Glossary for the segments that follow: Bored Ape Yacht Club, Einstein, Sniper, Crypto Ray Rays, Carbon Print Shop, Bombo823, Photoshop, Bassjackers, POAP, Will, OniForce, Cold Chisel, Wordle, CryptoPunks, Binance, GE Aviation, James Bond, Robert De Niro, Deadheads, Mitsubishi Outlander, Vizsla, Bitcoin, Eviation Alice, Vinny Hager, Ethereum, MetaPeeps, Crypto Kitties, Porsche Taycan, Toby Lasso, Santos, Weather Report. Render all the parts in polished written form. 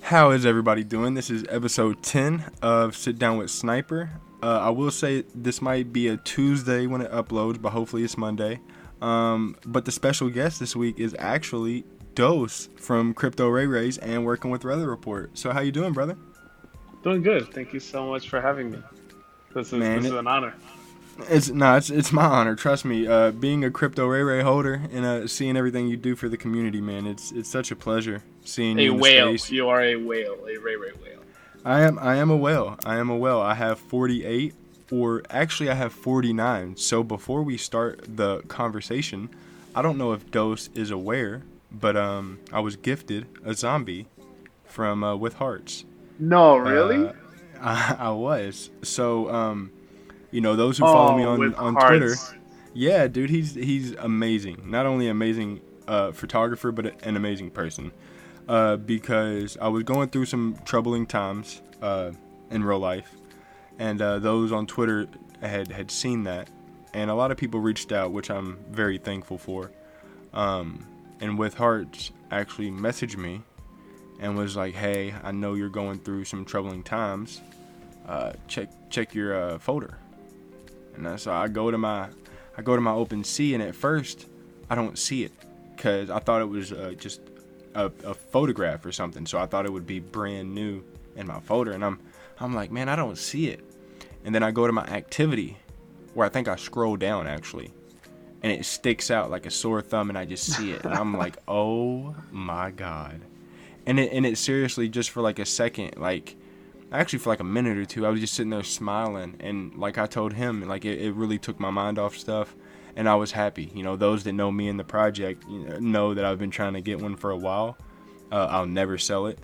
How is everybody doing? This is episode 10 of Sit Down with Sniper. I will say this might be a Tuesday when it uploads, but hopefully it's Monday. But the special guest this week is actually Dose from Crypto Ray Rays and working with Weather Report. So how you doing, brother? Doing good. Thank you so much for having me. This is an honor. It's my honor. Trust me. Being a Crypto Ray Ray holder and seeing everything you do for the community, man, it's such a pleasure seeing you. A whale. Space. You are a whale. A Ray Ray whale. I am a whale. I have 48, or actually I have 49. So before we start the conversation, I don't know if Dose is aware, but I was gifted a zombie from With Hearts. No, really? I was. So you know, those who follow me on Twitter. Yeah, dude, he's amazing. Not only amazing photographer, but an amazing person. Because I was going through some troubling times in real life. And those on Twitter had seen that. And a lot of people reached out, which I'm very thankful for. And With Hearts actually messaged me and was like, hey, I know you're going through some troubling times. Check your folder. And that's so I go to my OpenSea, and at first I don't see it because I thought it was just a photograph or something. So I thought it would be brand new in my folder, and I'm like, man, I don't see it. And then I go to my activity, where I think I scroll down actually, and it sticks out like a sore thumb, and I just see it, and I'm like, oh my god. And it seriously, just for like a second, like. Actually, for like a minute or two, I was just sitting there smiling, and like I told him, like it really took my mind off stuff, and I was happy. You know, those that know me in the project know that I've been trying to get one for a while. I'll never sell it.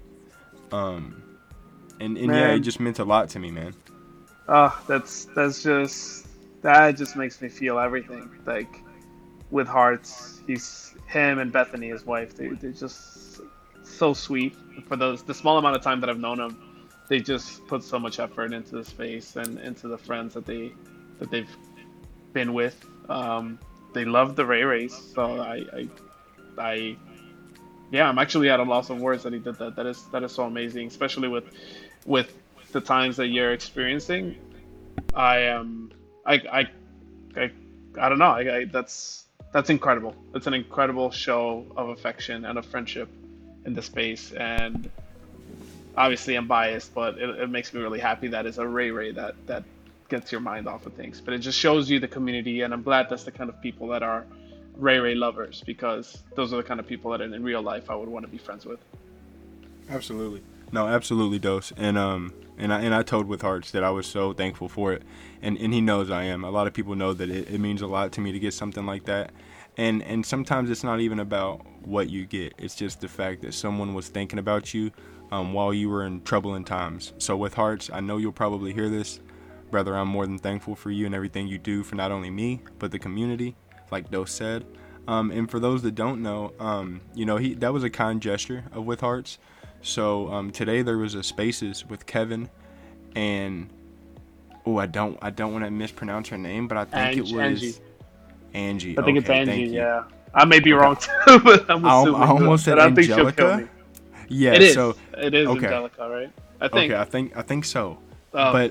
Yeah, it just meant a lot to me, man. That just makes me feel everything. Like With Hearts, him and Bethany, his wife. They're just so sweet. For the small amount of time that I've known them, they just put so much effort into the space and into the friends that they've been with. They love the Ray Rays, so I'm actually at a loss of words that he did that. That is so amazing, especially with the times that you're experiencing. I don't know. That's incredible. It's an incredible show of affection and of friendship in the space, and obviously I'm biased, but it makes me really happy that it's a Ray Ray that gets your mind off of things. But it just shows you the community, and I'm glad that's the kind of people that are Ray Ray lovers, because those are the kind of people that in real life I would want to be friends with. Absolutely. No, absolutely, Dose. And I told With Hearts that I was so thankful for it, and he knows I am. A lot of people know that it means a lot to me to get something like that. And sometimes it's not even about what you get. It's just the fact that someone was thinking about you while you were in troubling times. So With Hearts, I know you'll probably hear this. Brother, I'm more than thankful for you and everything you do for not only me, but the community, like Dose said. And for those that don't know, you know, that was a kind gesture of With Hearts. So today there was a Spaces with Kevin and, I don't want to mispronounce her name, but I think it was... Angie. I think it's Angie, yeah. I may be wrong too, but I'm assuming. I almost said Angelica. Yeah, it is. So it is okay. Angelica, right? I think. Okay, I think so. But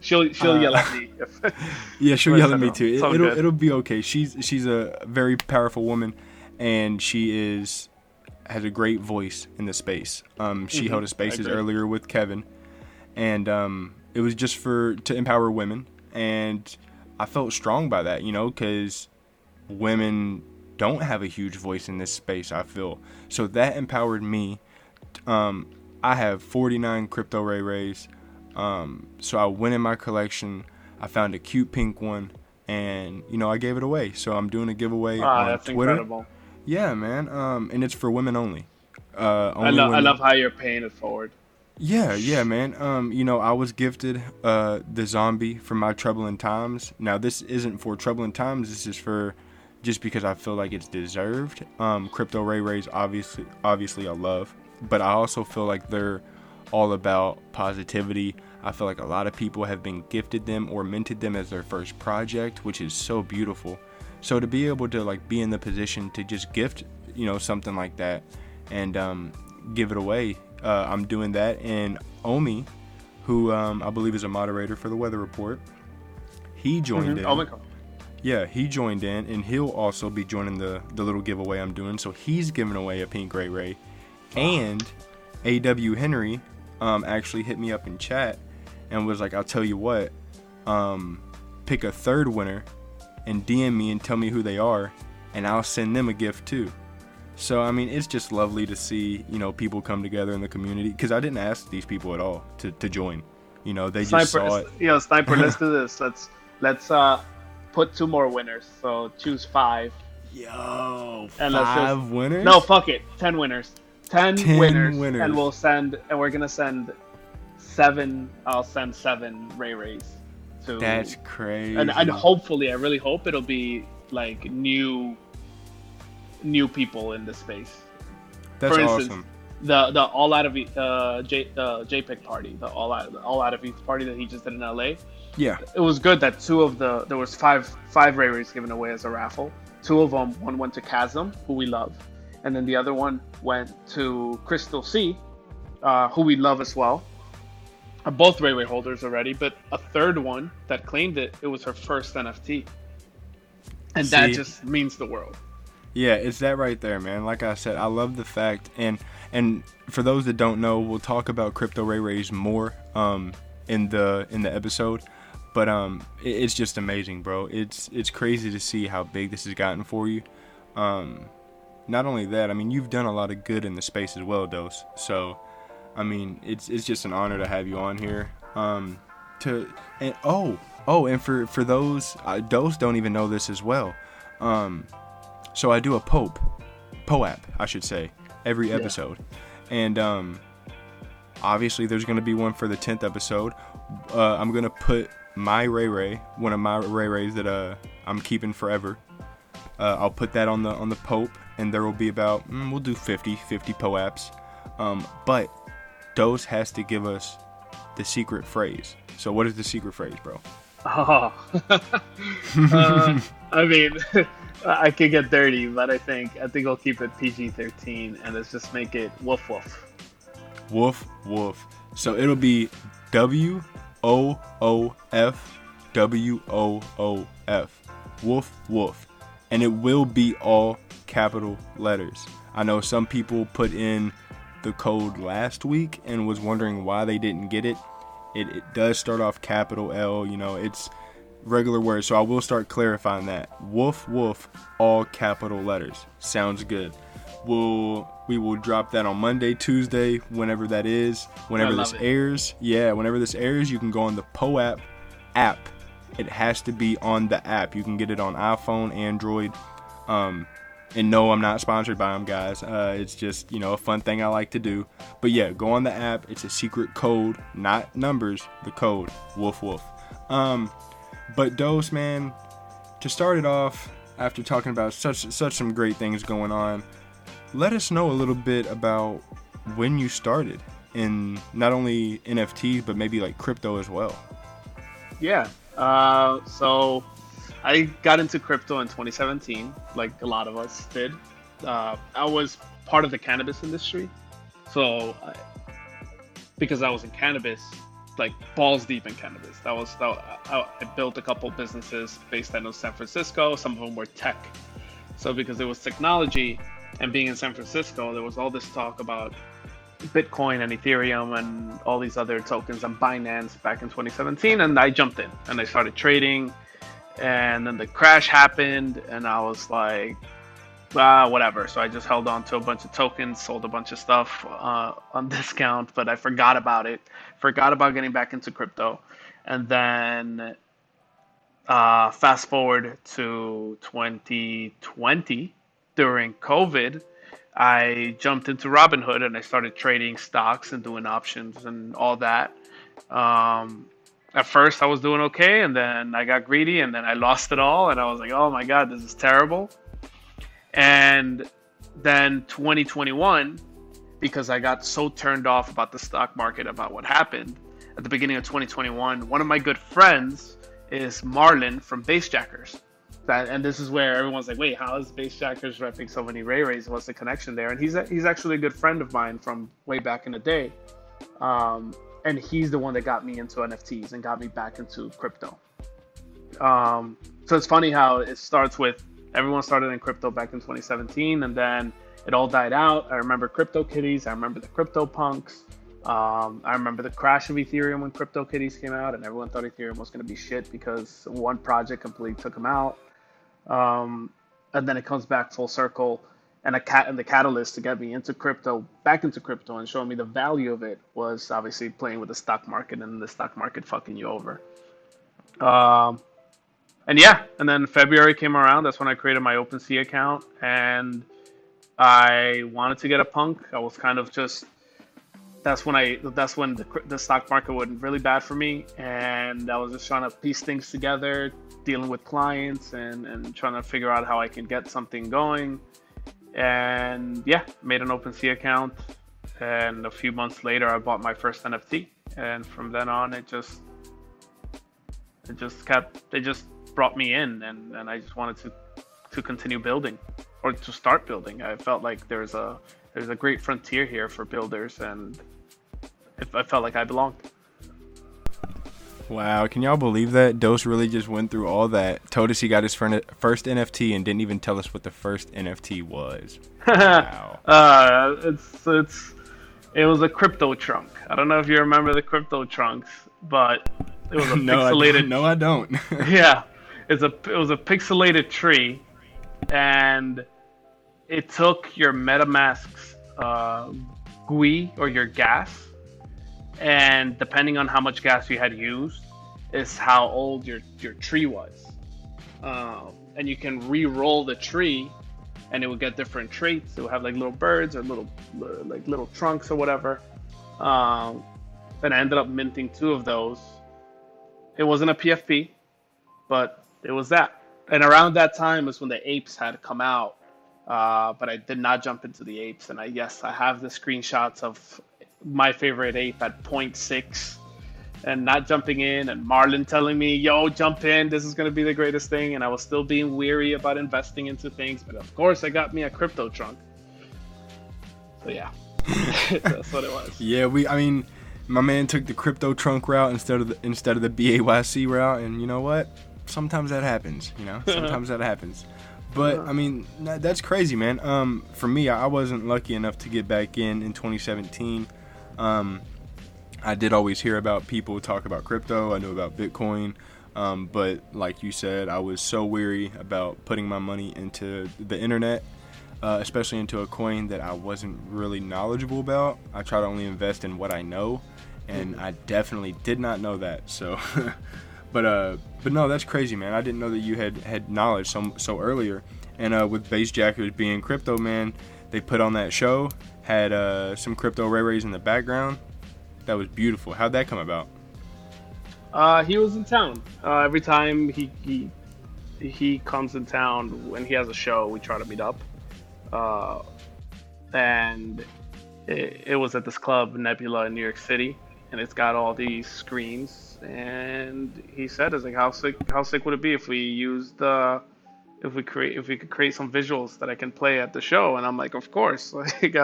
she'll yell at me. Yeah, she'll yell at me too. It'll be okay. She's a very powerful woman, and she has a great voice in the space. She held a spaces earlier with Kevin, and it was just to empower women, and I felt strong by that, you know, because women don't have a huge voice in this space. I feel so that empowered me. I have 49 Crypto Ray Rays. So I went in my collection. I found a cute pink one, and you know, I gave it away. So I'm doing a giveaway on that's Twitter. Incredible. Yeah, man. And it's for women only. I love how you're paying it forward. Yeah, man. You know, I was gifted the zombie for my troubling times. Now, this isn't for troubling times. This is for just because I feel like it's deserved. Crypto Ray Rays, obviously I love. But I also feel like they're all about positivity. I feel like a lot of people have been gifted them or minted them as their first project, which is so beautiful. So to be able to like be in the position to just gift, you know, something like that and give it away, I'm doing that. And Omi, who I believe is a moderator for the Weather Report, he joined in. Oh my God. Yeah, he joined in, and he'll also be joining the little giveaway I'm doing. So he's giving away a pink Ray Ray. And A.W. Henry actually hit me up in chat and was like, I'll tell you what, pick a third winner and DM me and tell me who they are, and I'll send them a gift too. So, I mean, it's just lovely to see, you know, people come together in the community, because I didn't ask these people at all to join. You know, they just saw it. Yeah, Sniper, let's do this. Let's put two more winners. So choose five. Yo, and five winners? No, fuck it. 10 winners. 10 winners. And we're going to send seven. I'll send seven Ray Rays. That's crazy. And hopefully, I really hope it'll be like new people in the space. That's awesome. For instance, the all out of JPEG party, the all out of ETH party that he just did in LA. Yeah, it was good that there was five Ray Rays given away as a raffle. Two of them, one went to Chasm, who we love, and then the other one went to Crystal C, who we love as well. Both Ray Ray holders already, but a third one that claimed it was her first NFT, and that just means the world. Yeah, it's that right there, man. Like I said, I love the fact, and for those that don't know, we'll talk about Crypto Ray Rays more in the episode, but it's just amazing, bro. It's crazy to see how big this has gotten for you. Not only that, I mean, you've done a lot of good in the space as well, Dos. So, I mean, it's just an honor to have you on here. And for those, Dos don't even know this as well. So I do a POAP, I should say, every episode. Yeah. And obviously there's going to be one for the 10th episode. I'm going to put my Ray Ray, one of my Ray Rays that I'm keeping forever. I'll put that on the POAP, and there will be about, we'll do 50 POAPs. But Dos has to give us the secret phrase. So what is the secret phrase, bro? I mean... I could get dirty, but I think I'll keep it PG-13, and let's just make it woof woof. Woof woof. So it'll be WOOF WOOF. Woof woof. And it will be all capital letters. I know some people put in the code last week and was wondering why they didn't get it. It does start off capital L, you know, it's regular words, so I will start clarifying that. Woof woof, all capital letters. Sounds good. We will drop that on Monday, Tuesday, whenever that is. Whenever this airs. Yeah, whenever this airs, you can go on the POAP app. It has to be on the app. You can get it on iPhone, Android. And no, I'm not sponsored by them, guys. It's just, you know, a fun thing I like to do. But yeah, go on the app. It's a secret code, not numbers, the code. Woof woof. But Dos, man, to start it off, after talking about such some great things going on, let us know a little bit about when you started in not only NFTs, but maybe like crypto as well. Yeah. So I got into crypto in 2017, like a lot of us did. I was part of the cannabis industry. So because I was in cannabis, like balls deep in cannabis. I built a couple businesses based out of San Francisco. Some of them were tech. So because it was technology and being in San Francisco, there was all this talk about Bitcoin and Ethereum and all these other tokens and Binance back in 2017. And I jumped in and I started trading, and then the crash happened and I was like, whatever. So I just held on to a bunch of tokens, sold a bunch of stuff on discount, but I forgot about it. Forgot about getting back into crypto. And then fast forward to 2020, during COVID, I jumped into Robinhood and I started trading stocks and doing options and all that. At first I was doing okay, and then I got greedy, and then I lost it all, and I was like, oh my God, this is terrible. And then 2021, because I got so turned off about the stock market, about what happened, at the beginning of 2021, one of my good friends is Marlon from Bassjackers. And this is where everyone's like, wait, how is Bassjackers repping so many Ray Rays? What's the connection there? And he's actually a good friend of mine from way back in the day. And he's the one that got me into NFTs and got me back into crypto. So it's funny how it starts with everyone started in crypto back in 2017, and then it all died out. I remember Crypto Kitties. I remember the CryptoPunks. I remember the crash of Ethereum when Crypto Kitties came out, and everyone thought Ethereum was going to be shit because one project completely took them out. And then it comes back full circle, and the catalyst to get me into crypto, back into crypto, and showing me the value of it was obviously playing with the stock market and the stock market fucking you over. And yeah, and then February came around. That's when I created my OpenSea account, and I wanted to get a punk. I was kind of just, that's when the stock market went really bad for me, and I was just trying to piece things together, dealing with clients and trying to figure out how I can get something going. And yeah, made an OpenSea account, and a few months later I bought my first NFT, and from then on it just brought me in, and I just wanted to continue building, or to start building. I felt like there's a great frontier here for builders, and I felt like I belonged. Wow, can y'all believe that? Dose really just went through all that, told us he got his first NFT, and didn't even tell us what the first NFT was. Wow. It was a crypto trunk. I don't know if you remember the crypto trunks, but it was a pixelated. No, I don't. Yeah, it was a pixelated tree, and it took your MetaMask's GUI or your gas, and depending on how much gas you had used is how old your tree was. And you can re-roll the tree, and it will get different traits. It will have like little birds or little trunks or whatever. And I ended up minting 2 of those. It wasn't a PFP, but it was that. And around that time was when the apes had come out. But I did not jump into the apes. And I have the screenshots of my favorite ape at 0.6 and not jumping in, and Marlon telling me, yo, jump in, this is going to be the greatest thing. And I was still being weary about investing into things, but of course I got me a crypto trunk. So yeah, that's what it was. Yeah, my man took the crypto trunk route instead of the BAYC route, and you know what, sometimes that happens, But, that's crazy, man. For me, I wasn't lucky enough to get back in 2017. I did always hear about people talk about crypto. I knew about Bitcoin. But like you said, I was so weary about putting my money into the internet, especially into a coin that I wasn't really knowledgeable about. I try to only invest in what I know, and I definitely did not know that. So... But no, that's crazy, man. I didn't know that you had knowledge so earlier. And with Bassjackers being crypto, man, they put on that show, had some Crypto Ray Rays in the background. That was beautiful. How'd that come about? He was in town. Every time he comes in town, when he has a show, we try to meet up. And it was at this club, Nebula, in New York City. And it's got all these screens, and he said, "Is like how sick would it be if we used if we could create some visuals that I can play at the show?" And I'm like, "Of course! Like,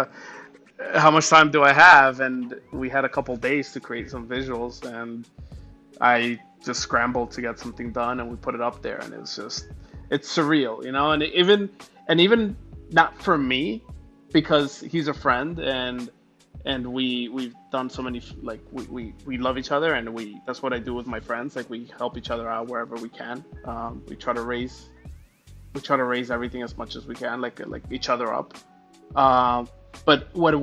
how much time do I have?" And we had a couple days to create some visuals, and I just scrambled to get something done, and we put it up there, and it's surreal, you know. And even not for me, because he's a friend, and we've done so many, like, we love each other, and that's what I do with my friends. Like, we help each other out wherever we can. We try to raise everything as much as we can, like each other up. But what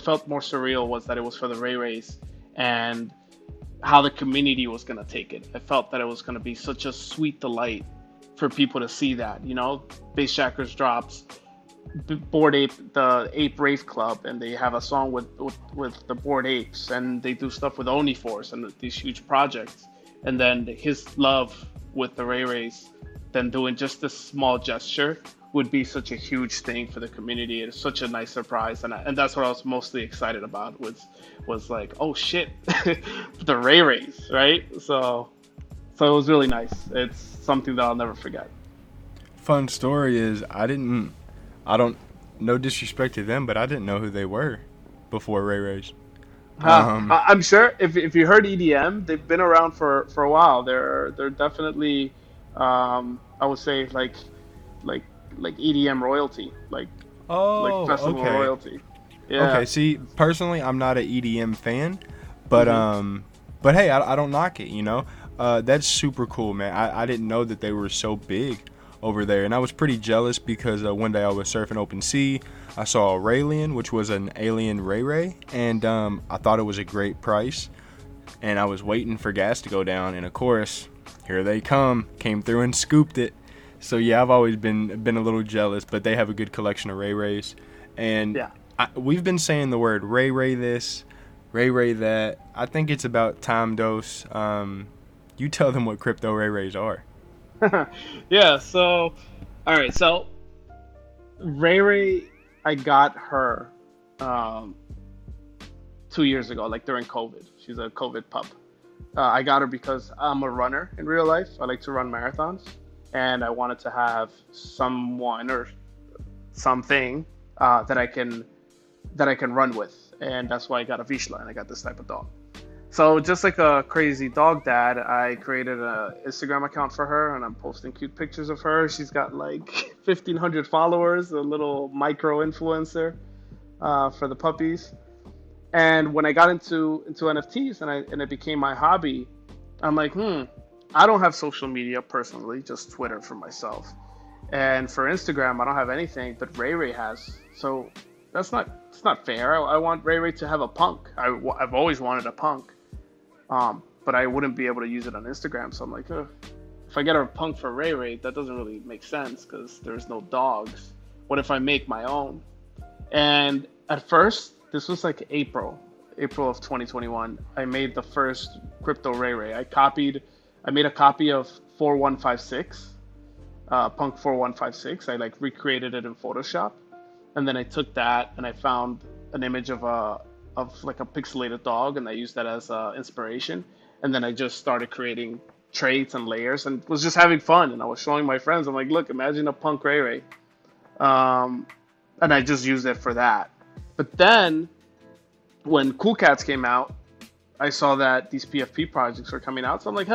felt more surreal was that it was for the Ray Rays and how the community was gonna take it. I felt that it was gonna be such a sweet delight for people to see that, you know, Bassjackers drops Bored Ape, the Ape Rave Club, and they have a song with the Bored Apes, and they do stuff with OniForce and these huge projects, and then his love with the Ray Rays, then doing just this small gesture would be such a huge thing for the community. It's such a nice surprise, and that's what I was mostly excited about, was like, oh shit, the Ray Rays, right? So it was really nice. It's something that I'll never forget. Fun story is no disrespect to them, but I didn't know who they were before Ray Rays. I'm sure if you heard EDM, they've been around for a while. They're definitely I would say like EDM royalty, festival okay. royalty. Yeah. Okay. See, personally, I'm not an EDM fan, but mm-hmm. But hey, I don't knock it. You know, that's super cool, man. I didn't know that they were so big over there, and I was pretty jealous because one day I was surfing OpenSea, I saw a Raylian, which was an alien Ray Ray, and I thought it was a great price, and I was waiting for gas to go down, and of course, here they came through and scooped it. So yeah, I've always been a little jealous, but they have a good collection of Ray Rays, and yeah. We've been saying the word Ray Ray this, Ray Ray that. I think it's about time, Dose. You tell them what crypto Ray Rays are. Yeah. So, all right. So, Ray Ray, I got her 2 years ago, like during COVID. She's a COVID pup. I got her because I'm a runner in real life. I like to run marathons. And I wanted to have someone or something that I can run with, and that's why I got a Vizsla and I got this type of dog. So just like a crazy dog dad, I created an Instagram account for her, and I'm posting cute pictures of her. She's got like 1,500 followers, a little micro influencer for the puppies. And when I got into NFTs and it became my hobby, I'm like, I don't have social media personally, just Twitter for myself. And for Instagram, I don't have anything, but Ray Ray has. So it's not fair. I want Ray Ray to have a punk. I've always wanted a punk, but I wouldn't be able to use it on Instagram. So I'm like, if I get a punk for Ray Ray, that doesn't really make sense because there's no dogs. What if I make my own? And at first, this was like April of 2021. I made the first crypto Ray Ray. I made a copy of 4156, Punk 4156. I recreated it in Photoshop, and then I took that and I found an image of a pixelated dog, and I used that as inspiration. And then I just started creating traits and layers, and was just having fun. And I was showing my friends. I'm like, look, imagine a Punk Ray Ray, and I just used it for that. But then, when Cool Cats came out, I saw that these PFP projects were coming out, so I'm like,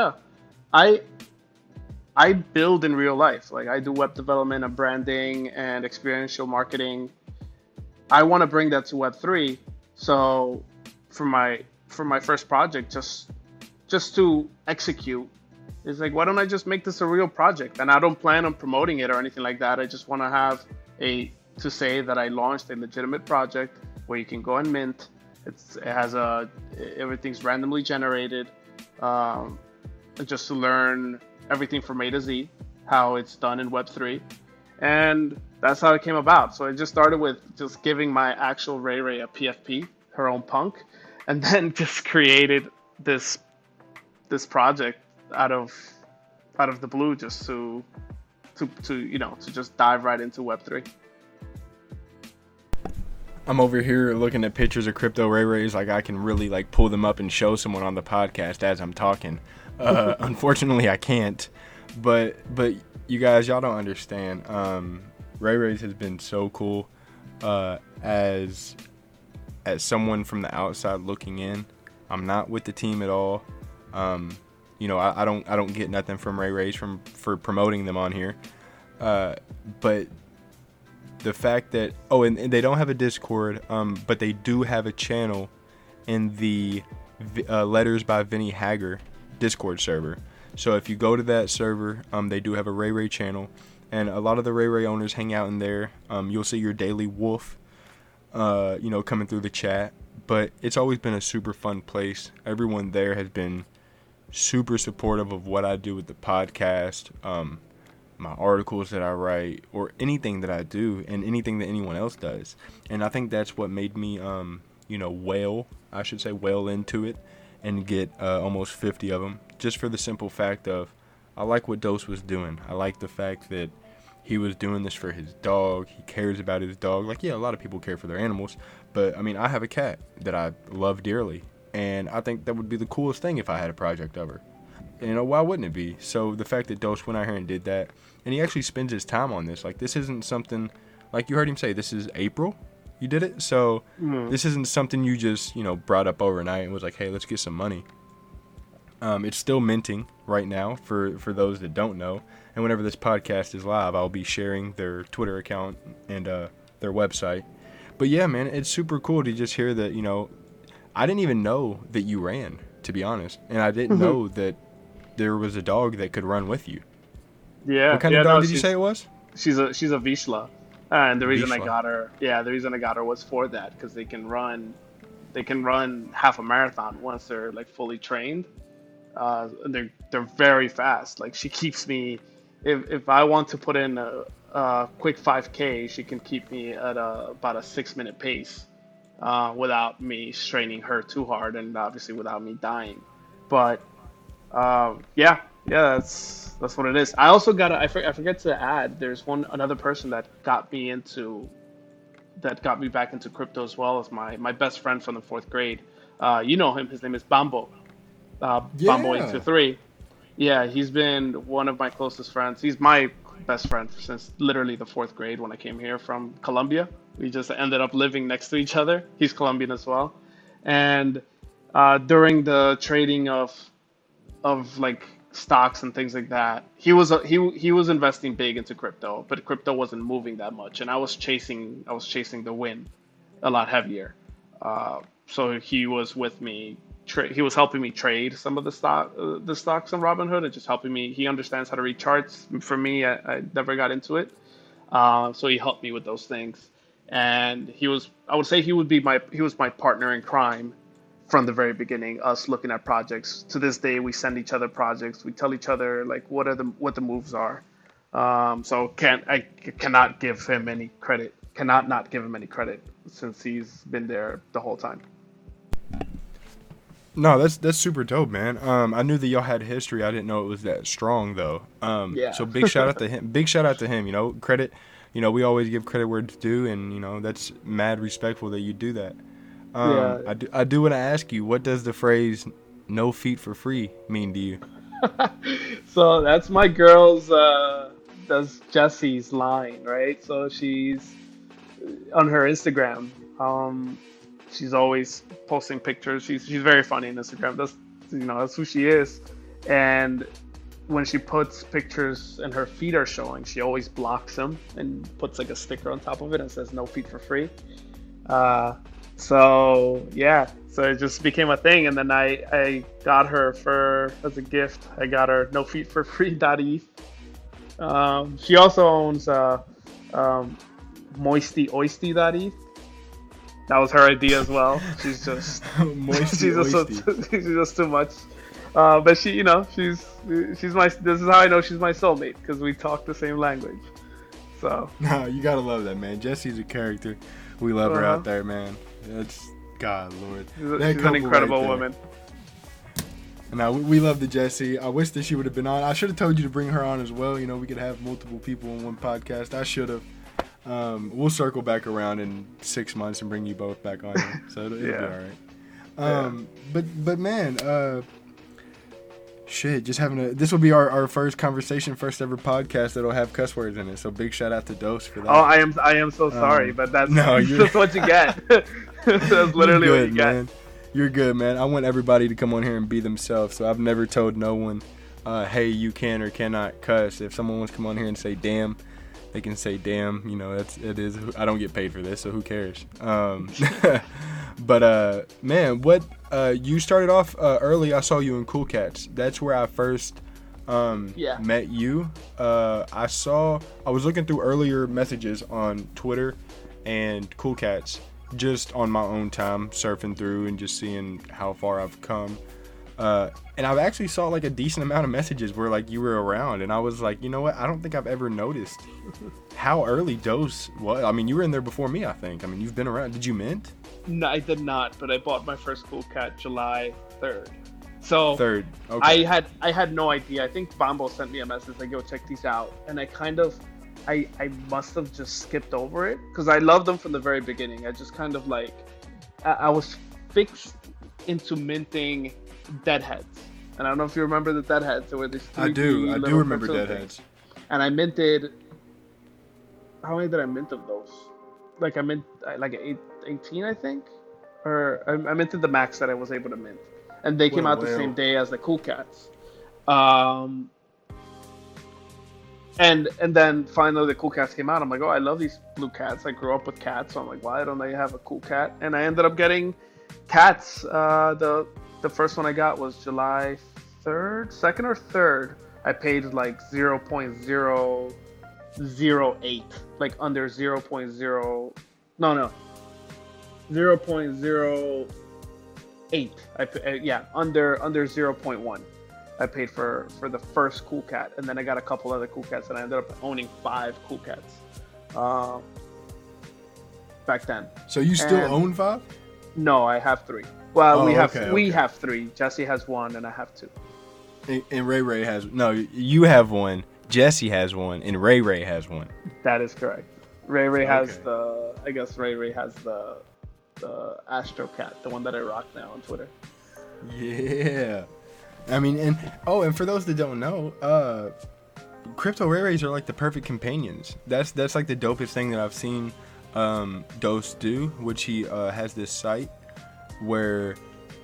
I build in real life. Like, I do web development and branding and experiential marketing. I want to bring that to Web3. So for my first project, just to execute, it's like, why don't I just make this a real project? And I don't plan on promoting it or anything like that. I just want to have to say that I launched a legitimate project where you can go and mint. Everything's randomly generated, just to learn everything from A to Z, how it's done in Web3. And that's how it came about. So I just started with just giving my actual Ray Ray a PFP, her own punk, and then just created this project out of the blue, just to just dive right into Web3. I'm over here looking at pictures of crypto Ray Rays. I can really pull them up and show someone on the podcast as I'm talking. Unfortunately, I can't. But you guys, y'all don't understand. Ray Rays has been so cool. As someone from the outside looking in, I'm not with the team at all. I don't get nothing from Ray Rays for promoting them on here. But the fact that and they don't have a Discord, but they do have a channel in the Letters by Vinny Hager Discord server. So if you go to that server, they do have a Ray Ray channel, and a lot of the Ray Ray owners hang out in there. You'll see your daily wolf, coming through the chat. But it's always been a super fun place. Everyone there has been super supportive of what I do with the podcast. My articles that I write, or anything that I do, and anything that anyone else does. And I think that's what made me, whale into it and get almost 50 of them, just for the simple fact of I like what Dose was doing. I like the fact that He was doing this for his dog. He cares about his dog. Like, yeah, a lot of people care for their animals. But, I mean, I have a cat that I love dearly. And I think that would be the coolest thing if I had a project of her. You know, why wouldn't it be? So the fact that Dose went out here and did that, and he actually spends his time on this. Like, this isn't something, like you heard him say, this is April. You did it. So this isn't something you just, you know, brought up overnight and was like, hey, let's get some money. It's still minting right now for those that don't know. And whenever this podcast is live, I'll be sharing their Twitter account and their website. But yeah, man, it's super cool to just hear that, you know, I didn't even know that you ran, to be honest. And I didn't know that there was a dog that could run with you. Yeah. What kind of dog did you say it was? She's a Vizsla. And the reason I got her, was for that, because they can run half a marathon once they're like fully trained. They're very fast. Like, she keeps me, if I want to put in a quick 5K, she can keep me at about a 6-minute pace, without me straining her too hard, and obviously without me dying. But that's what it is. I also got I forget to add, there's another person that got me back into crypto as well, as my best friend from the fourth grade. You know him, his name is Bombo. Bombo823. Yeah, he's been one of my closest friends. He's my best friend since literally the fourth grade when I came here from Colombia. We just ended up living next to each other. He's Colombian as well. And during the trading of like stocks and things like that, he was investing big into crypto, but crypto wasn't moving that much, and I was chasing the win a lot heavier. So he was with me. He was helping me trade some of the stocks on Robinhood, and just helping me. He understands how to read charts. For me, I never got into it, so he helped me with those things. And he was my partner in crime from the very beginning, us looking at projects. To this day, we send each other projects. We tell each other like what the moves are. So I cannot give him any credit. Cannot not give him any credit, since he's been there the whole time. No, that's super dope, man. I knew that y'all had history. I didn't know it was that strong though. So big shout out to him. You know, credit. You know, we always give credit where it's due, and you know, that's mad respectful that you do that. I do want to ask you, what does the phrase "no feet for free" mean to you? So that's my girl's. That's Jessie's line, right? So she's on her Instagram. She's always posting pictures. She's very funny on Instagram. That's who she is. And when she puts pictures and her feet are showing, she always blocks them and puts like a sticker on top of it and says "no feet for free." So it just became a thing. And then I got her as a gift. I got her "no feet for free" .eth. She also owns moistyoisty.eth. That was her idea as well. She's just she's just too much. But she, you know, she's my. This is how I know she's my soulmate, because we talk the same language. So no, you gotta love that, man. Jessie's a character. We love her out there, man. That's God, Lord. She's an incredible woman. Now we love the Jessie. I wish that she would have been on. I should have told you to bring her on as well. You know, we could have multiple people on one podcast. I should have. We'll circle back around in 6 months and bring you both back on here. So it'll be all right. But man, just having this will be our first conversation, first ever podcast that'll have cuss words in it. So big shout out to Dose for that. Oh, I am so sorry, but that's what you get. That's literally what you get. Man. You're good, man. I want everybody to come on here and be themselves. So I've never told no one, hey, you can or cannot cuss. If someone wants to come on here and say damn, they can say damn. You know, it is. I don't get paid for this, so who cares? But man, what you started off early. I saw you in Cool Cats. That's where I first met you. I was looking through earlier messages on Twitter and Cool Cats, just on my own time, surfing through and just seeing how far I've come. And I've actually saw like a decent amount of messages where like you were around, and I was like, you know what? I don't think I've ever noticed how early Dose was. I mean, you were in there before me, I think. I mean, you've been around. Did you mint? No, I did not, but I bought my first Cool Cat July 3rd. So okay. I had no idea. I think Bombo sent me a message like, yo, check these out. And I kind of I must have just skipped over it because I loved them from the very beginning. I just kind of like, I was fixed into minting Deadheads. And I don't know if you remember the Deadheads. There were these three I do remember Deadheads. And I minted, how many did I mint of those? Like I mint, like 18, I think. Or I minted the max that I was able to mint. And they came out the same day as the Cool Cats. And then finally the Cool Cats came out. I'm like, oh, I love these blue cats. I grew up with cats. So I'm like, why don't I have a cool cat? And I ended up getting cats. The first one I got was July 3rd, 2nd or 3rd. I paid like 0.008, like under 0.0, no, 0.08. Under 0.1. I paid for the first Cool Cat, and then I got a couple other Cool Cats, and I ended up owning 5 Cool Cats back then. So you still own 5? No, I have 3. Well, we have 3. Jesse has 1, and I have 2. And Ray Ray has you have 1. Jesse has 1, and Ray Ray has 1. That is correct. Ray Ray has the Astro Cat, the one that I rock now on Twitter. Yeah. I mean, and for those that don't know, Crypto Ray Rays are like the perfect companions. That's like the dopest thing that I've seen Dose do, which he has this site where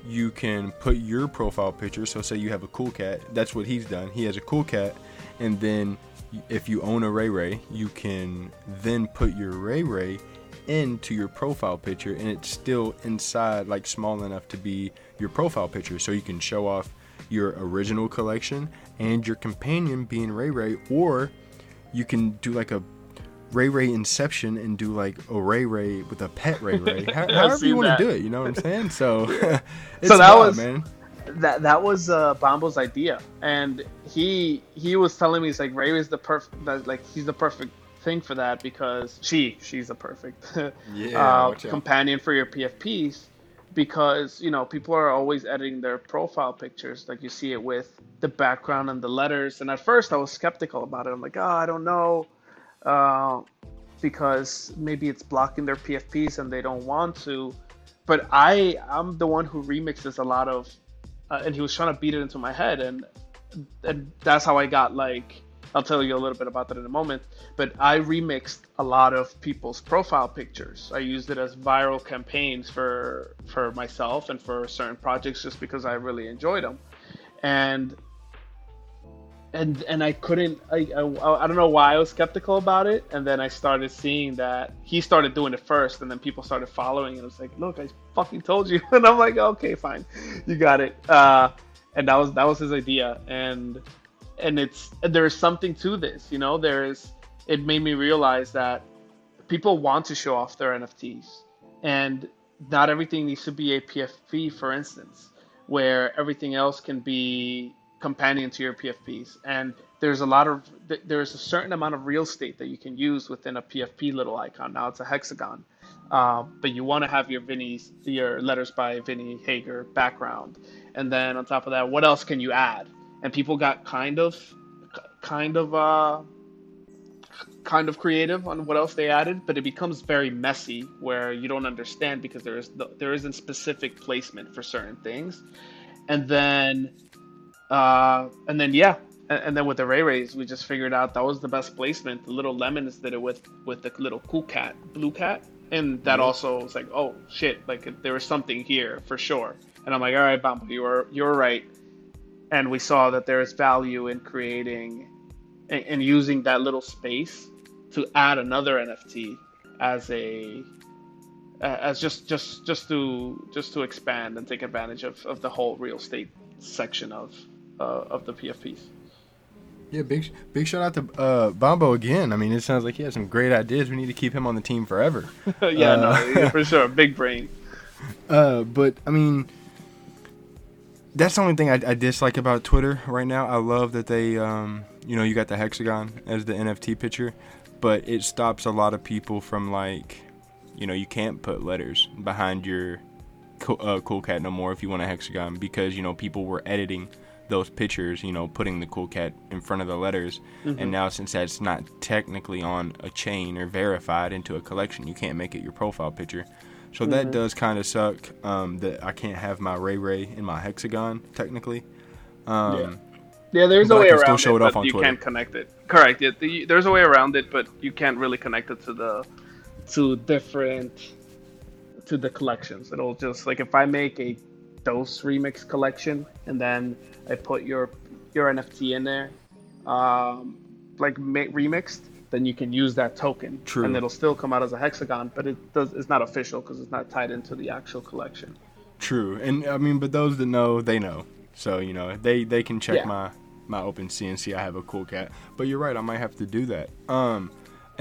you can put your profile picture. So say you have a cool cat. That's what he's done. He has a cool cat. And then if you own a Ray Ray, you can then put your Ray Ray into your profile picture. And it's still inside, like small enough to be your profile picture. So you can show off your original collection and your companion being Ray Ray. Or you can do like a Ray Ray Inception and do like a Ray Ray with a pet Ray Ray. However you want to do it, you know what I'm saying? So, that was Bombo's idea, and he was telling me, he's like, Ray is the perfect, like he's the perfect thing for that because she's the perfect companion for your PFPs, because you know people are always editing their profile pictures, like you see it with the background and the letters. And at first I was skeptical about it. I'm like, oh, I don't know. Because maybe it's blocking their PFPs and they don't want to, but I'm the one who remixes a lot of, and he was trying to beat it into my head, and that's how I got, like, I'll tell you a little bit about that in a moment, but I remixed a lot of people's profile pictures. I used it as viral campaigns for myself and for certain projects just because I really enjoyed them. And I couldn't, I don't know why I was skeptical about it. And then I started seeing that he started doing it first, and then people started following. And it was like, look, I fucking told you. And I'm like, okay, fine, you got it. And that was his idea. And there's something to this, you know. It made me realize that people want to show off their NFTs, and not everything needs to be a PFP, for instance, where everything else can be companion to your PFPs. And there's a certain amount of real estate that you can use within a PFP little icon. Now it's a hexagon, but you want to have your Letters by Vinny Hager background. And then on top of that, what else can you add? And people got kind of creative on what else they added, but it becomes very messy where you don't understand because there isn't specific placement for certain things. And then with the Ray Rays, we just figured out that was the best placement. The little lemons did it with the little cool cat, blue cat, and that also was like, oh shit, like there was something here for sure. And I'm like, all right, Bombo, you're right. And we saw that there is value in creating and using that little space to add another NFT as just to expand and take advantage of the whole real estate section of the PFPs. Yeah, big shout out to Bombo again. I mean, it sounds like he has some great ideas. We need to keep him on the team forever. For sure, big brain. But I mean, that's the only thing I dislike about Twitter right now. I love that they, you got the hexagon as the NFT picture, but it stops a lot of people from, like, you can't put letters behind your Cool Cat no more if you want a hexagon, because people were editing those pictures, you know, putting the cool cat in front of the letters. Mm-hmm. And now since that's not technically on a chain or verified into a collection, you can't make it your profile picture. So mm-hmm. that does kind of suck that I can't have my Ray Ray in my hexagon, technically. Yeah, there's a way around it, but you can't connect it. Correct. Yeah, there's a way around it, but you can't really connect it to the to the collections. It'll just, like, if I make a Dose Remix collection and then I put your NFT in there, remixed, then you can use that token. True. And it'll still come out as a hexagon, but it's not official because it's not tied into the actual collection. True. And I mean, but those that know, they know. So, you know, they can check my OpenSea and see I have a cool cat. But you're right, I might have to do that.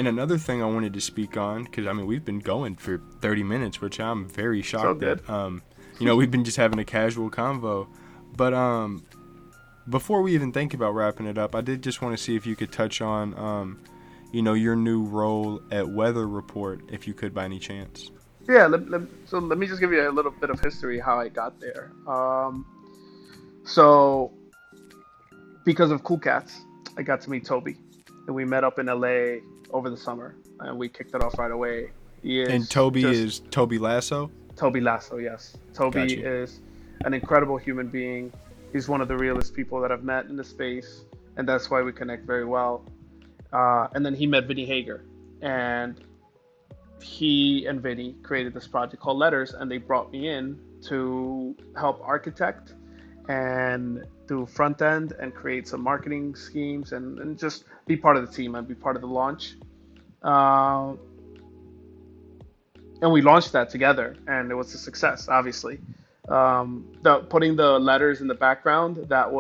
And another thing I wanted to speak on, because, I mean, we've been going for 30 minutes, which I'm very shocked at. You know, we've been just having a casual convo. But before we even think about wrapping it up, I did just want to see if you could touch on, you know, your new role at Weather Report, if you could, by any chance. Yeah, so let me just give you a little bit of history how I got there. So, because of Cool Cats, I got to meet Toby, and we met up in LA over the summer, and we kicked it off right away. And Toby is Toby Lasso? Toby Lasso, yes. Toby is an incredible human being. He's one of the realest people that I've met in the space, and that's why we connect very well. And then he met Vinny Hager, and he and Vinny created this project called Letters, and they brought me in to help architect and do front end and create some marketing schemes and just be part of the team and be part of the launch. And we launched that together, and it was a success, obviously. Putting the letters in the background, that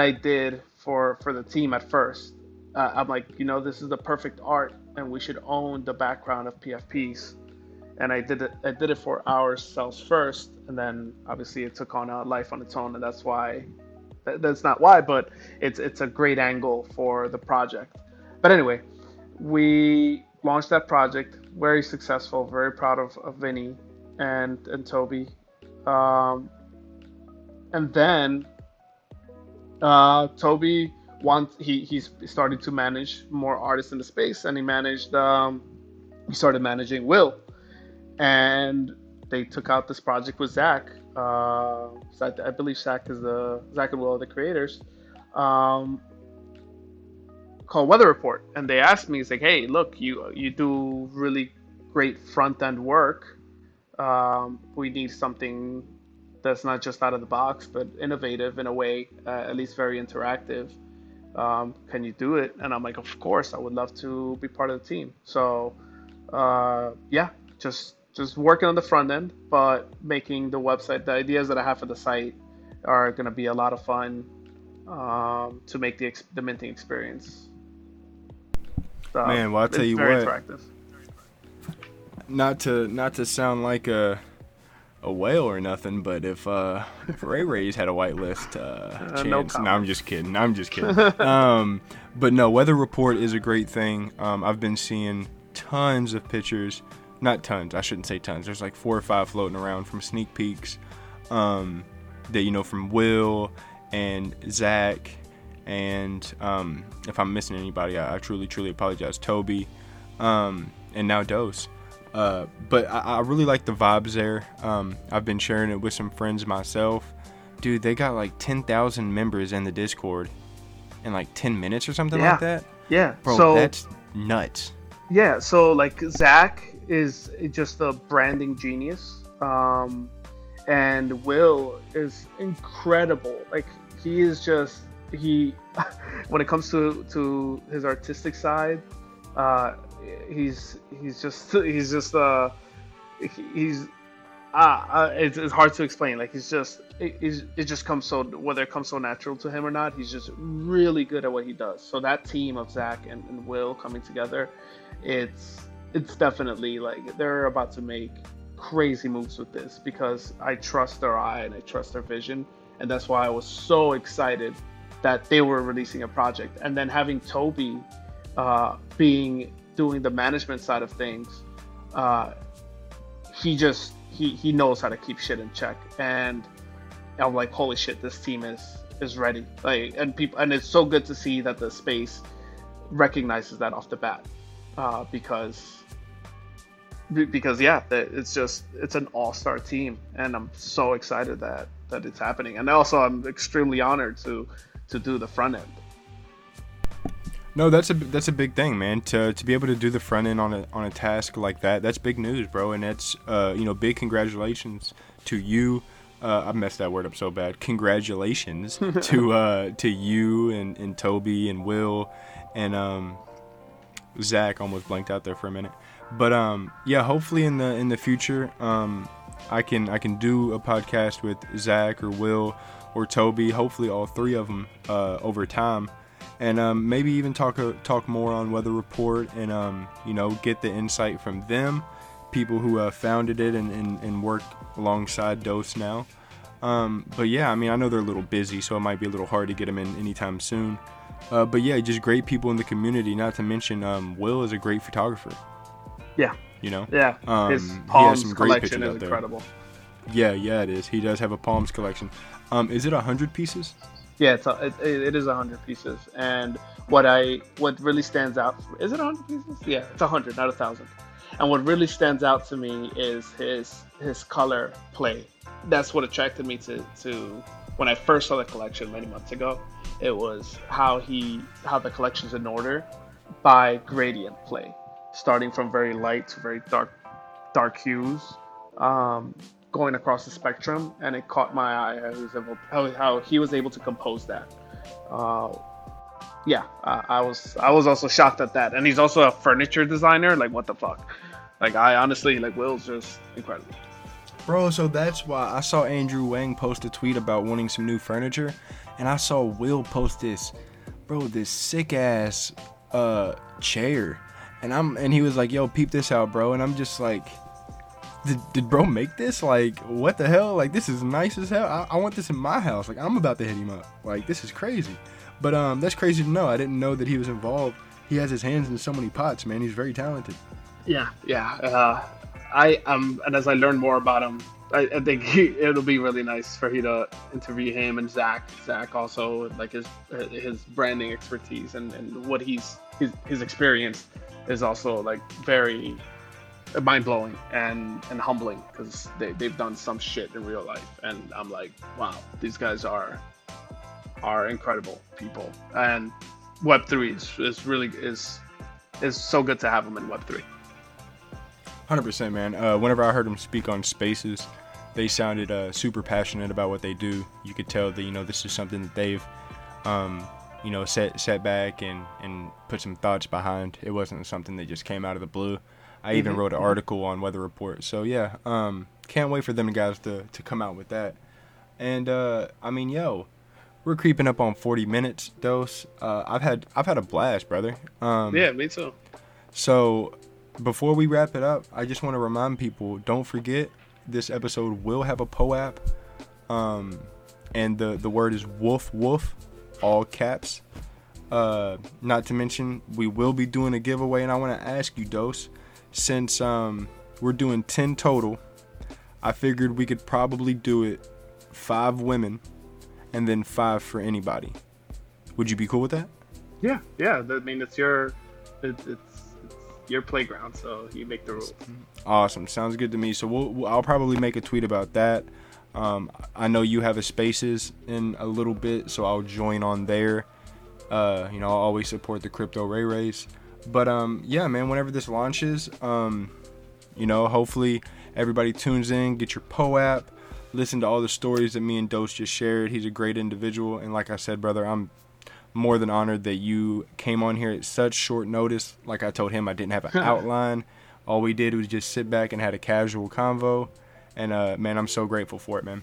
I did for the team at first. I'm like, you know, this is the perfect art, and we should own the background of PFPs. And I did it for ourselves first, and then obviously it took on a life on its own, and that's why. That's not why, but it's a great angle for the project. But anyway, we launched that project, very successful, very proud of Vinny and Toby. And then Toby he's started to manage more artists in the space, and he started managing Will. And they took out this project with Zach. So I believe Zach and Will are the creators, called Weather Report. And they asked me, it's like, hey, look, you do really great front end work. We need something that's not just out of the box, but innovative in a way, at least very interactive. Can you do it? And I'm like, of course, I would love to be part of the team. So, just working on the front end, but making the website, the ideas that I have for the site are going to be a lot of fun to make the minting experience. So, man, well, I'll tell you what, interactive. Not to sound like a whale or nothing, but if Ray Ray's had a whitelist chance, no, I'm just kidding. But no, Weather Report is a great thing. I've been seeing tons of pictures. Not tons, I shouldn't say tons. There's like 4 or 5 floating around from sneak peeks that, you know, from Will and Zach. And if I'm missing anybody, I truly, truly apologize. Toby and now Dose. But I really like the vibes there. I've been sharing it with some friends myself. Dude, they got like 10,000 members in the Discord in like 10 minutes or something like that. Yeah. Bro, that's nuts. Yeah, so like Zach is just a branding genius, and Will is incredible. Like, he is just when it comes to his artistic side, it's hard to explain. Like, whether it comes so natural to him or not, he's just really good at what he does. So that team of Zach and Will coming together, it's definitely like they're about to make crazy moves with this, because I trust their eye and I trust their vision. And that's why I was so excited that they were releasing a project. And then having Toby doing the management side of things, he knows how to keep shit in check. And I'm like, holy shit, this team is ready. Like, and it's so good to see that the space recognizes that off the bat, because yeah, it's an all-star team, and I'm so excited that it's happening. And also, I'm extremely honored to do the front end. No, that's a big thing, man. To be able to do the front end on a task like that, that's big news, bro. And that's big congratulations to you. I messed that word up so bad. Congratulations to you and Toby and Will and Zach. Almost blanked out there for a minute. But yeah, hopefully in the future, I can do a podcast with Zach or Will or Toby. Hopefully all three of them over time. And maybe even talk more on Weather Report and, get the insight from them, people who founded it and work alongside Dose now. But yeah, I mean, I know they're a little busy, so it might be a little hard to get them in anytime soon. But yeah, just great people in the community, not to mention Will is a great photographer. Yeah. Yeah. His palms collection is incredible. There. Yeah, it is. He does have a palms collection. Is it 100 pieces? Yeah, it is 100 pieces, and what really stands out, is it 100 pieces? Yeah, it's 100, not 1,000. And what really stands out to me is his color play. That's what attracted me to when I first saw the collection many months ago. It was how the collection's in order by gradient play, starting from very light to very dark hues. Going across the spectrum, and it caught my eye how he was able to compose that. I was also shocked at that, and he's also a furniture designer. Like, what the fuck? Like, I honestly, like, Will's just incredible, bro. So that's why I saw Andrew Wang post a tweet about wanting some new furniture, and I saw Will post this sick ass chair, and he was like, yo, peep this out, bro. And I'm just like, Did bro make this? Like, what the hell? Like, this is nice as hell. I want this in my house. Like, I'm about to hit him up. Like, this is crazy. But that's crazy to know. I didn't know that he was involved. He has his hands in so many pots, man. He's very talented. Yeah. And as I learn more about him, I think it'll be really nice for you to interview him and Zach. Zach also, like, his branding expertise and what his experience is also, like, very mind-blowing and humbling, because they've done some shit in real life, and I'm like, wow, these guys are incredible people. And Web3 is really so good to have them in Web3. 100%, man. Whenever I heard them speak on Spaces, they sounded super passionate about what they do. You could tell that this is something that they've set back and put some thoughts behind. It wasn't something that just came out of the blue. I even wrote an article on Weather Report. So, yeah, can't wait for them guys to come out with that. And, we're creeping up on 40 minutes, Dose. I've had a blast, brother. Yeah, me too. So, before we wrap it up, I just want to remind people, don't forget, this episode will have a POAP. And the word is woof woof, all caps. Not to mention, we will be doing a giveaway, and I want to ask you, Dose, since we're doing 10 total, I figured we could probably do it 5 women and then 5 for anybody. Would you be cool with that? Yeah. I mean, it's your playground, so you make the rules. Awesome. Sounds good to me. So I'll probably make a tweet about that. I know you have a Spaces in a little bit, so I'll join on there. I'll always support the Crypto Ray Rays. But, yeah, man, whenever this launches, hopefully everybody tunes in, get your POAP, listen to all the stories that me and Dose just shared. He's a great individual. And like I said, brother, I'm more than honored that you came on here at such short notice. Like I told him, I didn't have an outline. All we did was just sit back and had a casual convo. And, man, I'm so grateful for it, man.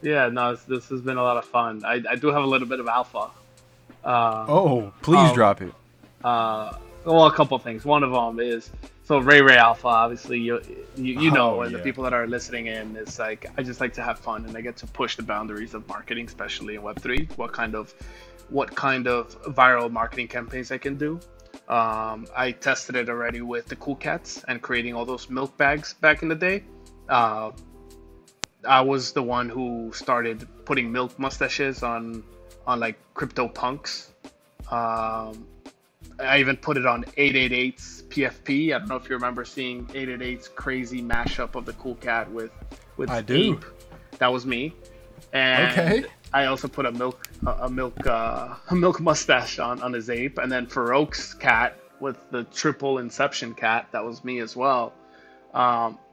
Yeah, no, this has been a lot of fun. I do have a little bit of alpha. Please drop it. Well, a couple things. One of them is, so Ray Alpha, obviously, you know, and the people that are listening in, it's like, I just like to have fun, and I get to push the boundaries of marketing, especially in Web3, what kind of viral marketing campaigns I can do. I tested it already with the Cool Cats and creating all those milk bags back in the day. I was the one who started putting milk mustaches on like CryptoPunks. I even put it on 888's PFP. I don't know if you remember seeing 888's crazy mashup of the Cool Cat with I do. Ape. That was me. And okay. I also put a milk mustache on his ape, and then Farouk's cat with the triple inception cat. That was me as well.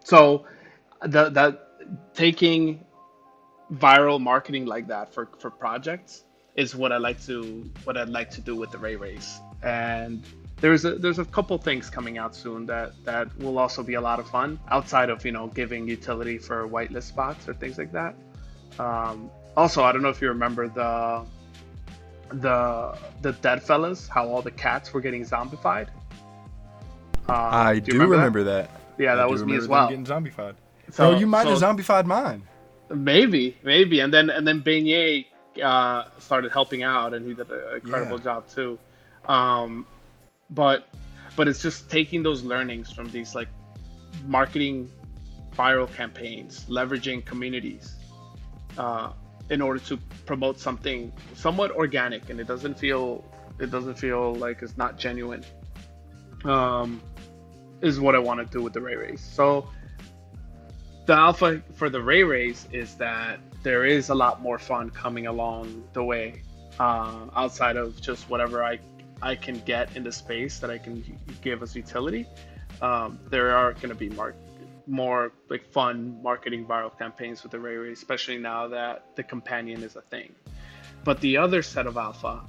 So that taking viral marketing like that for projects is what I'd like to do with the Ray Rays. And there's a couple things coming out soon that will also be a lot of fun outside of, giving utility for whitelist spots or things like that. Also, I don't know if you remember the dead fellas, how all the cats were getting zombified. I do remember that. Yeah, that was me as well. Getting zombified. So you might have zombified mine. Maybe, and then Beignet started helping out, and he did an incredible job too. But it's just taking those learnings from these like marketing viral campaigns, leveraging communities in order to promote something somewhat organic, and it doesn't feel like it's not genuine. Is what I want to do with the Ray Rays. So the alpha for the Ray Rays is that there is a lot more fun coming along the way, outside of just whatever I can get in the space that I can give as utility. There are going to be more like fun marketing viral campaigns with the Ray Rays, especially now that the companion is a thing. But the other set of alpha,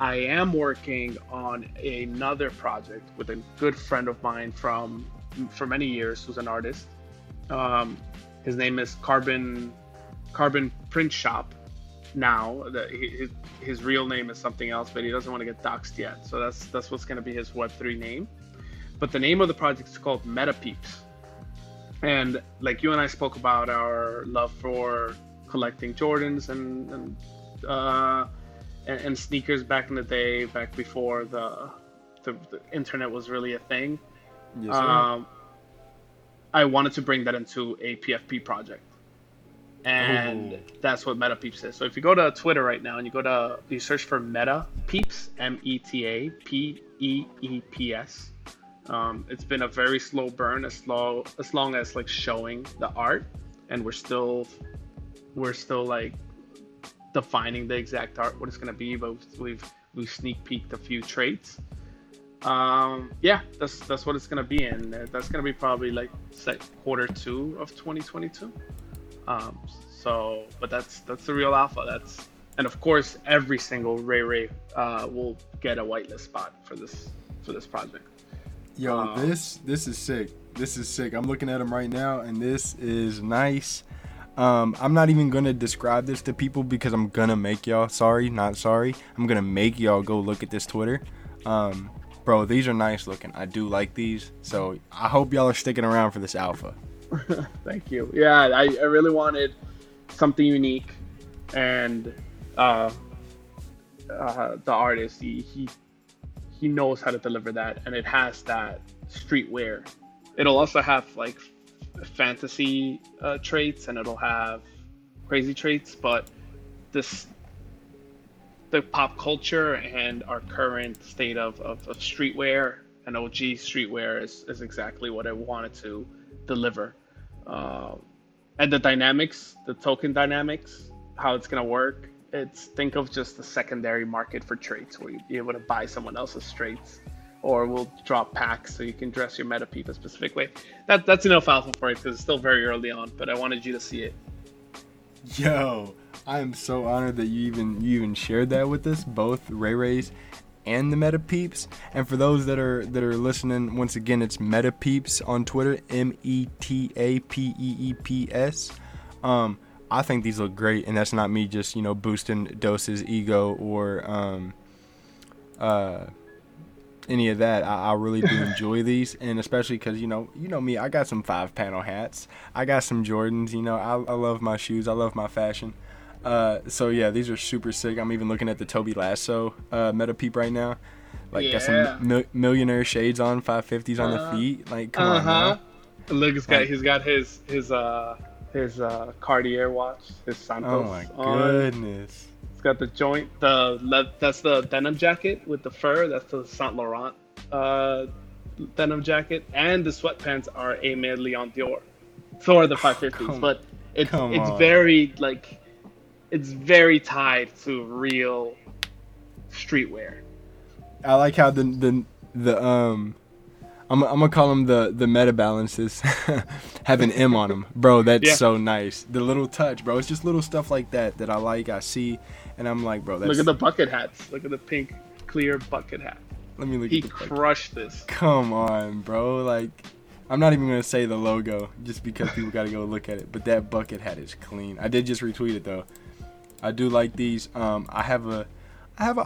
I am working on another project with a good friend of mine for many years, who's an artist. His name is Carbon Print Shop. Now his real name is something else, but he doesn't want to get doxxed yet, so that's what's going to be his Web3 name. But the name of the project is called MetaPeeps, and like you and I spoke about our love for collecting Jordans and sneakers back in the day, back before the internet was really a thing. Yes, I wanted to bring that into a PFP project. And that's what MetaPeeps is. So if you go to Twitter right now and you search for MetaPeeps, MetaPeeps. It's been a very slow burn, as long as like showing the art, and we're still like defining the exact art, what it's gonna be, but we've sneak peeked a few traits. That's what it's gonna be, and that's gonna be probably like Q2 of 2022. That's the real alpha. And of course, every single Ray Ray will get a whitelist spot for this project. Yo, this is sick. I'm looking at them right now, and this is nice. I'm not even gonna describe this to people because I'm gonna make y'all I'm gonna make y'all go look at this Twitter. Bro, these are nice looking. I do like these, so I hope y'all are sticking around for this alpha. Thank you. Yeah, I really wanted something unique, and the artist, he knows how to deliver that, and it has that streetwear. It'll also have like fantasy traits, and it'll have crazy traits, but the pop culture and our current state of streetwear and OG streetwear is exactly what I wanted to deliver. And the dynamics, the token dynamics, how it's going to work, think of just the secondary market for traits, where you'd be able to buy someone else's traits, or we'll drop packs so you can dress your MetaPeep a specific way. That's enough alpha for it because it's still very early on, but I wanted you to see it. Yo, I am so honored that you even shared that with us, both Ray Rays and the MetaPeeps. And for those that are listening, once again, it's MetaPeeps on Twitter, MetaPeeps. I think these look great, and that's not me just boosting Dose's ego or any of that. I really do enjoy these, and especially because you know me, I got some 5-panel hats, I got some Jordans. I love my shoes, I love my fashion. So yeah, these are super sick. I'm even looking at the Toby Lasso MetaPeep right now. Like, yeah. Got some millionaire shades on, 550s on the feet. Like, come on, man. Look, he's got his his Cartier watch, his Santos. Oh my goodness! It's got the joint, that's the denim jacket with the fur. That's the Saint Laurent denim jacket, and the sweatpants are Aimé Leon Dore. So are the 550s, but it's very like it's very tied to real streetwear. I like how the I'm gonna call them the meta balances have an M on them, bro. That's so nice. The little touch, bro. It's just little stuff like that that I like. I see, and I'm like, bro. That's... Look at the bucket hats. Look at the pink clear bucket hat. Let me look. He crushed this. Come on, bro. Like, I'm not even gonna say the logo just because people gotta go look at it. But that bucket hat is clean. I did just retweet it though. I do like these. I have an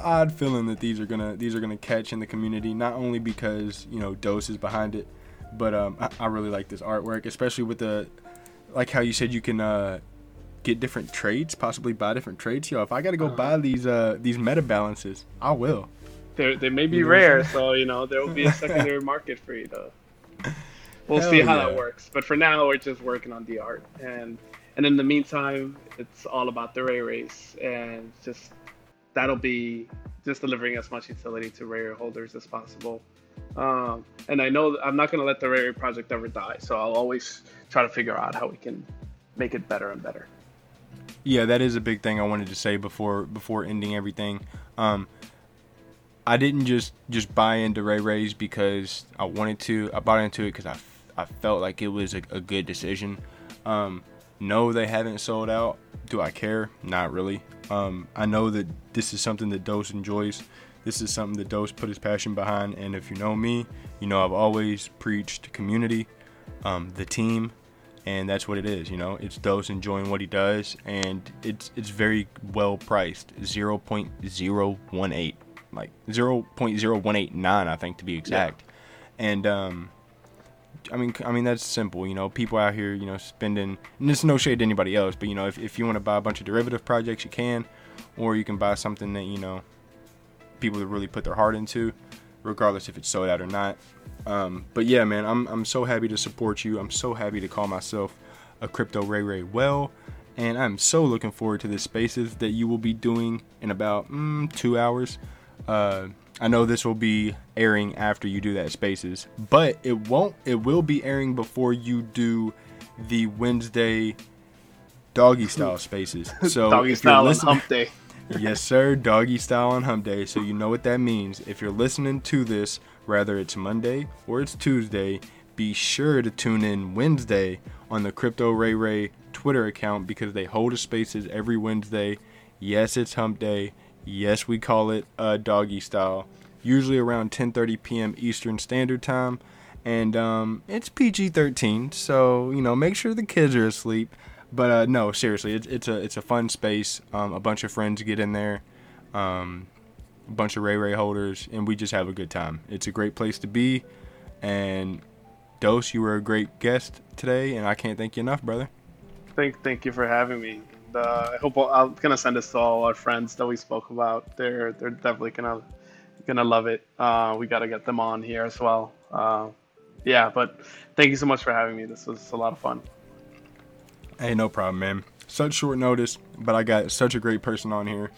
odd feeling that these are gonna catch in the community, not only because Dose is behind it, but I really like this artwork, especially with the like how you said you can get different traits, possibly buy different traits. Yo, if I gotta go buy these meta balances, I will. They may be rare, so there will be a secondary market for you though. We'll see how that works, but for now we're just working on the art, and in the meantime, it's all about the Ray Rays and just. That'll be just delivering as much utility to rare holders as possible. And I know I'm not going to let the rare project ever die. So I'll always try to figure out how we can make it better and better. Yeah, that is a big thing I wanted to say before ending everything. I didn't just buy into Ray Rays because I wanted to. I bought into it because I felt like it was a good decision. No, they haven't sold out. Do I care? Not really. I know that this is something that Dose enjoys. This is something that Dose put his passion behind. And if you know me, I've always preached community, the team, and that's what it is. It's Dose enjoying what he does, and it's very well priced, 0.018, like 0.0189, I think, to be exact. Yeah. And I mean that's simple. People out here, spending, and it's no shade to anybody else, but if you want to buy a bunch of derivative projects, you can, or you can buy something that people that really put their heart into, regardless if it's sold out or not. But yeah, man, I'm so happy to support you. I'm so happy to call myself a Crypto Ray Ray and I'm so looking forward to the spaces that you will be doing in about 2 hours. I know this will be airing after you do that spaces, but it will be airing before you do the Wednesday doggy style spaces. So doggy style on hump day. Yes, sir. Doggy style on hump day. So you know what that means. If you're listening to this, whether it's Monday or it's Tuesday, be sure to tune in Wednesday on the Crypto Ray Ray Twitter account, because they hold a spaces every Wednesday. Yes, it's hump day. Yes, we call it doggy style, usually around 10:30 p.m. Eastern Standard Time, and it's PG-13, so make sure the kids are asleep. But no, seriously, it's a fun space. A bunch of friends get in there, a bunch of Ray Ray holders, and we just have a good time. It's a great place to be, and Dose, you were a great guest today, and I can't thank you enough, brother. Thank you for having me. I hope I'm gonna send this to all our friends that we spoke about. They're definitely gonna love it. We gotta get them on here as well. But thank you so much for having me. This was a lot of fun. Hey, no problem, man. Such short notice, but I got such a great person on here.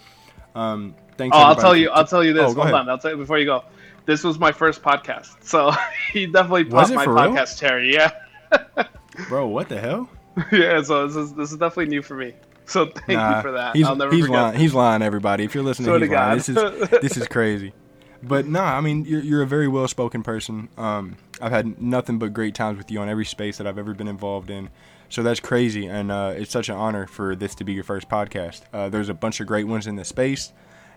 Thanks. Oh, I'll tell you this. Oh, hold on. I'll tell you before you go. This was my first podcast, so he definitely popped my podcast cherry. Yeah. Bro, what the hell? Yeah. So this is definitely new for me. So thank you for that. I'll never forget. He's lying, everybody. If you're listening, he's lying. This is crazy. But I mean, you're a very well-spoken person. I've had nothing but great times with you on every space that I've ever been involved in. So that's crazy, and it's such an honor for this to be your first podcast. There's a bunch of great ones in the space,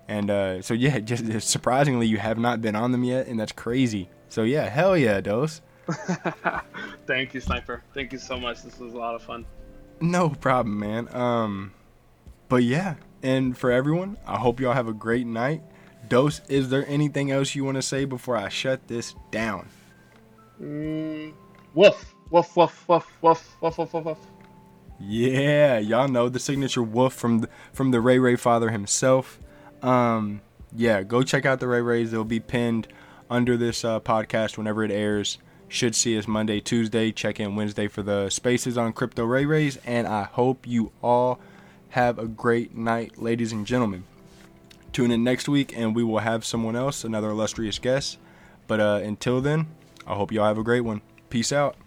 and so yeah, just surprisingly, you have not been on them yet, and that's crazy. So yeah, hell yeah, Dose. Thank you, Sniper. Thank you so much. This was a lot of fun. No problem, man. But yeah, and for everyone, I hope y'all have a great night. Dose, is there anything else you want to say before I shut this down? Woof, woof, woof, woof, woof, woof, woof, woof. Yeah, y'all know the signature woof from the Ray Ray father himself. Go check out the Ray Rays. They'll be pinned under this podcast whenever it airs. Should see us Monday, Tuesday. Check in Wednesday for the spaces on Crypto Ray Rays. And I hope you all have a great night, ladies and gentlemen. Tune in next week and we will have someone else, another illustrious guest. But until then, I hope y'all have a great one. Peace out.